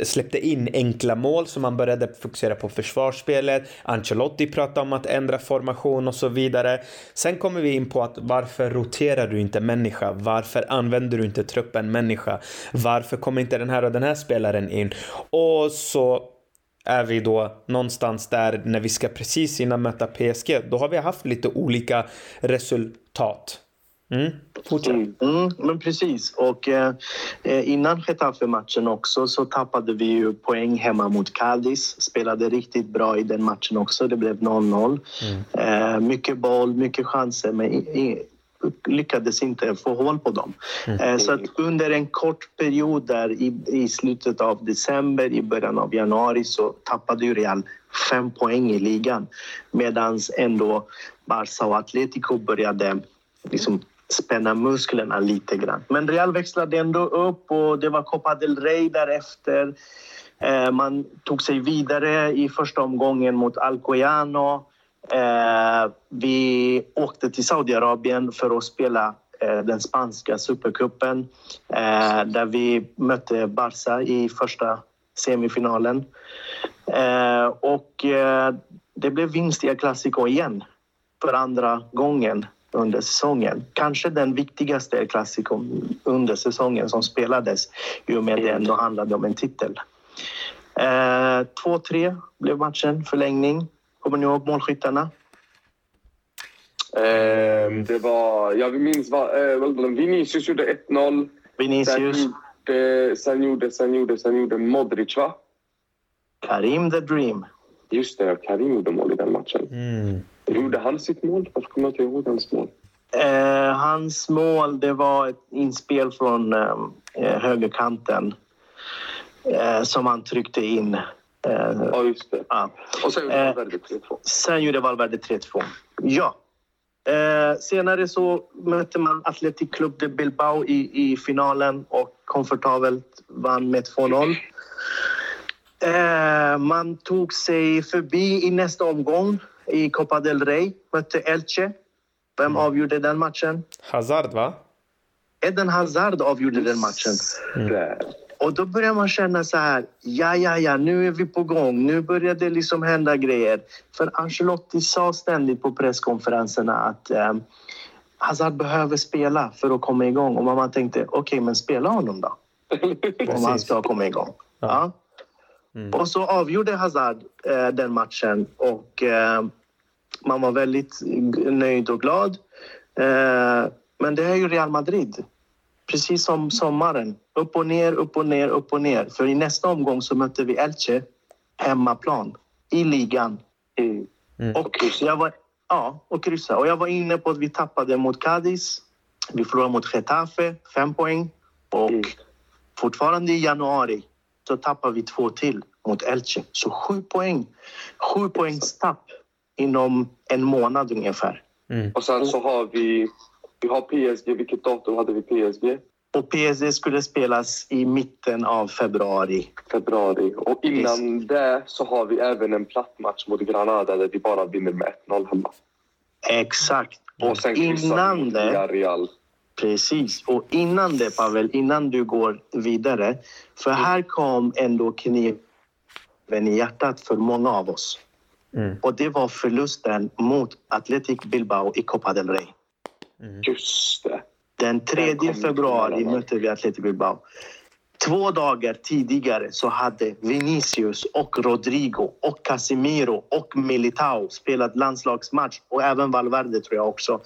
släppte in enkla mål, så man började fokusera på försvarsspelet. Ancelotti pratade om att ändra formation och så vidare. Sen kommer vi in på att varför roterar du inte människa? Varför använder du inte truppen människa? Varför kommer inte den här och den här spelaren in? Och så är vi då någonstans där när vi ska precis innan möta PSG. Då har vi haft lite olika resultat. Men precis, och innan Getafe-matchen också så tappade vi ju poäng hemma mot Cadiz, spelade riktigt bra i den matchen också, det blev 0-0. Mycket boll, mycket chanser, men lyckades inte få håll på dem. Så att under en kort period där i slutet av december, i början av januari, så tappade ju Real 5 poäng i ligan, medan ändå Barça och Atletico började liksom spänna musklerna lite grann. Men Real växlade ändå upp och det var Copa del Rey därefter. Man tog sig vidare i första omgången mot Alcoyano. Vi åkte till Saudiarabien för att spela den spanska supercupen där vi mötte Barça i första semifinalen. Och det blev vinst i El Clásico igen för andra gången under säsongen. Kanske den viktigaste El Clásico under säsongen som spelades, i och med det ändå handlade om en titel. 2-3 blev matchen, förlängning. Kommer ni ihåg målskyttarna? Vinicius gjorde 1-0. Sen gjorde Modric, va? Karim the Dream. Just det, Karim gjorde mål i den matchen. Gjorde han sitt mål? Varför kommer jag inte ihåg hans mål? Hans mål, det var ett inspel från högerkanten som han tryckte in. Ja, just det. Och sen gjorde Valverde 3-2. Sen gjorde Valverde 3-2, ja. Senare så mötte man Athletic Club de Bilbao i finalen och komfortabelt vann med 2-0. Man tog sig förbi i nästa omgång i Copa del Rey, mötte Elche. Vem avgjorde den matchen? Hazard, va? Eden Hazard avgjorde den matchen. Och då börjar man känna så här, ja, nu är vi på gång. Nu börjar det liksom hända grejer. För Ancelotti sa ständigt på presskonferenserna att Hazard behöver spela för att komma igång. Och man tänkte, okej, men spela honom då. Om han ska komma igång. Ja. Och så avgjorde Hazard den matchen. Och man var väldigt nöjd och glad. Men det är ju Real Madrid. Precis som sommaren. Upp och ner. För i nästa omgång så mötte vi Elche hemmaplan i ligan. Och kryssa. Och jag var inne på att vi tappade mot Cadiz. Vi förlorade mot Getafe, 5 poäng. Och fortfarande i januari så tappar vi 2 till mot Elche. Så 7 poäng. 7 poängs tapp inom en månad ungefär. Och sen så har vi har PSG. Vilket datum hade vi PSG? Och PSG skulle spelas i mitten av februari. Och innan det så har vi även en platt match mot Granada där vi bara vinner med 1-0 hemma. Exakt. Och sen innan det... Real. Precis. Och innan det, Pavel, innan du går vidare. För här kom ändå kniven i hjärtat för många av oss. Och det var förlusten mot Athletic Bilbao i Copa del Rey. Just det. Den 3 februari mötte vi Atletico Bilbao. 2 dagar tidigare så hade Vinicius och Rodrigo och Casemiro och Militao spelat landslagsmatch. Och även Valverde tror jag också.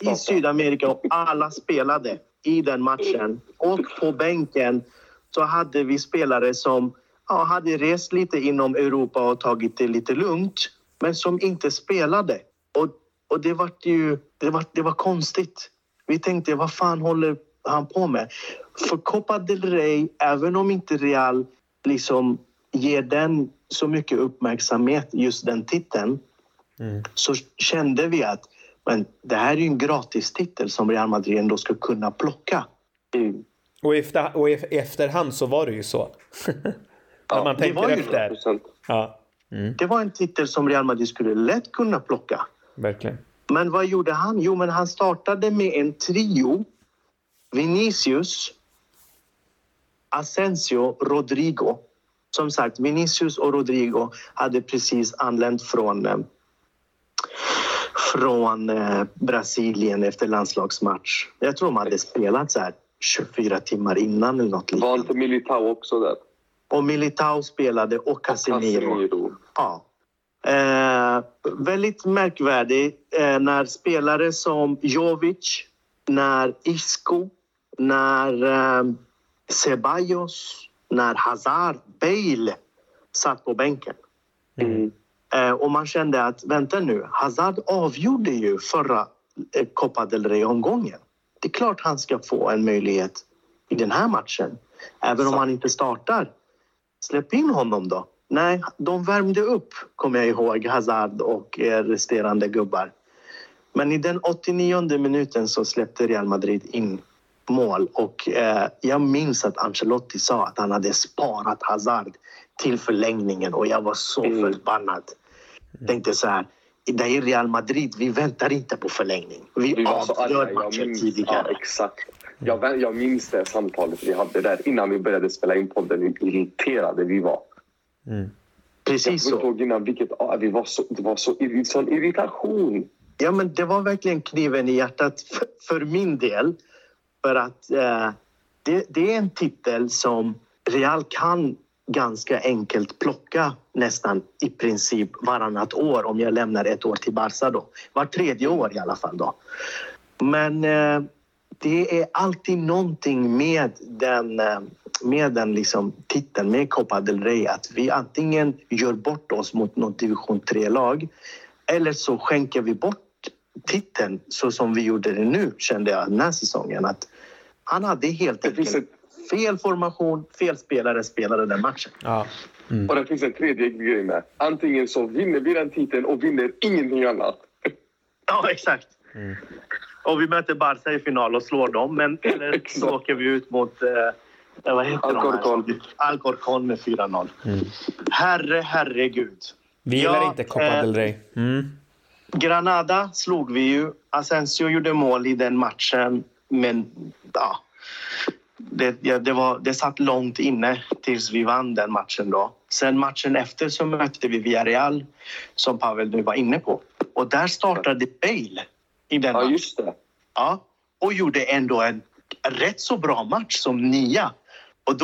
I Sydamerika, och alla spelade i den matchen. Och på bänken så hade vi spelare som hade rest lite inom Europa och tagit det lite lugnt. Men som inte spelade. Och det var konstigt. Vi tänkte, vad fan håller han på med? För Copa del Rey, även om inte Real liksom ger den så mycket uppmärksamhet, just den titeln, så kände vi att men det här är ju en gratis titel som Real Madrid ändå ska kunna plocka. Och efterhand så var det ju så. När man tänker efter. Det var en titel som Real Madrid skulle lätt kunna plocka. Verkligen. Men vad gjorde han? Jo, men han startade med en trio. Vinicius, Asensio, Rodrigo. Som sagt, Vinicius och Rodrigo hade precis anlänt från Brasilien efter landslagsmatch. Jag tror de hade spelat så här 24 timmar innan eller något liknande. Var inte Militao också där? Och Militao spelade och Casemiro. Ja. Väldigt märkvärdig när spelare som Jovic, när Isco, när Ceballos, när Hazard, Bale satt på bänken. Och man kände att, vänta nu, Hazard avgjorde ju förra Copa del Rey-omgången. Det är klart han ska få en möjlighet i den här matchen. Även om han inte startar. Släpp in honom då. Nej, de värmde upp, kommer jag ihåg, Hazard och resterande gubbar. Men i den 89:e minuten så släppte Real Madrid in mål. Och jag minns att Ancelotti sa att han hade sparat Hazard till förlängningen. Och jag var så förbannad. Tänkte så här, det är Real Madrid, vi väntar inte på förlängning. Vi avgör matchen tidigare. Ja, exakt. Jag minns det samtalet vi hade där innan vi började spela in podden. Hur irriterade vi var. Precis så. Det var så irritation. Ja, men det var verkligen kniven i hjärtat för min del. För att det är en titel som Real kan ganska enkelt plocka nästan i princip varannat år. Om jag lämnar ett år till Barca då. Var 3:e år i alla fall då. Men det är alltid någonting med den liksom titeln, med Copa del Rey, att vi antingen gör bort oss mot något division 3-lag eller så skänker vi bort titeln så som vi gjorde det nu, kände jag den här säsongen. Att han hade helt enkelt fel formation, fel spelare spelade den matchen. Ja. Mm. Och det finns en tredje grej med. Antingen så vinner vi den titeln och vinner ingenting annat. Ja, exakt. Mm. Och vi möter Barca i final och slår dem, men eller så åker vi ut mot Alcorcon med 4-0. Mm. Herregud. Vi gillar inte Copa del Rey. Mm. Granada slog vi ju. Asensio gjorde mål i den matchen, men det satt långt inne tills vi vann den matchen då. Sen matchen efter så mötte vi Villarreal, som Pavel nu var inne på. Och där startade Bale i den matchen. Ja, just det. Ja, och gjorde ändå en rätt så bra match som nia. Och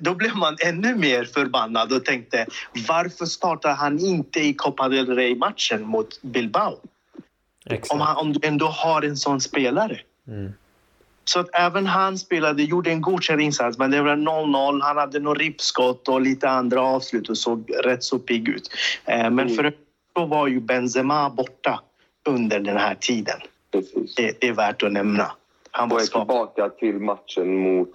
då blev man ännu mer förbannad och tänkte, varför startar han inte i Copa del Rey-matchen mot Bilbao? Exakt. Om du ändå har en sån spelare. Mm. Så att även han spelade, gjorde en godkänd insats, men det var 0-0, han hade några rippskott och lite andra avslut och såg rätt så pigg ut. Men för då var ju Benzema borta under den här tiden. Precis. Det är värt att nämna. Han var tillbaka till matchen mot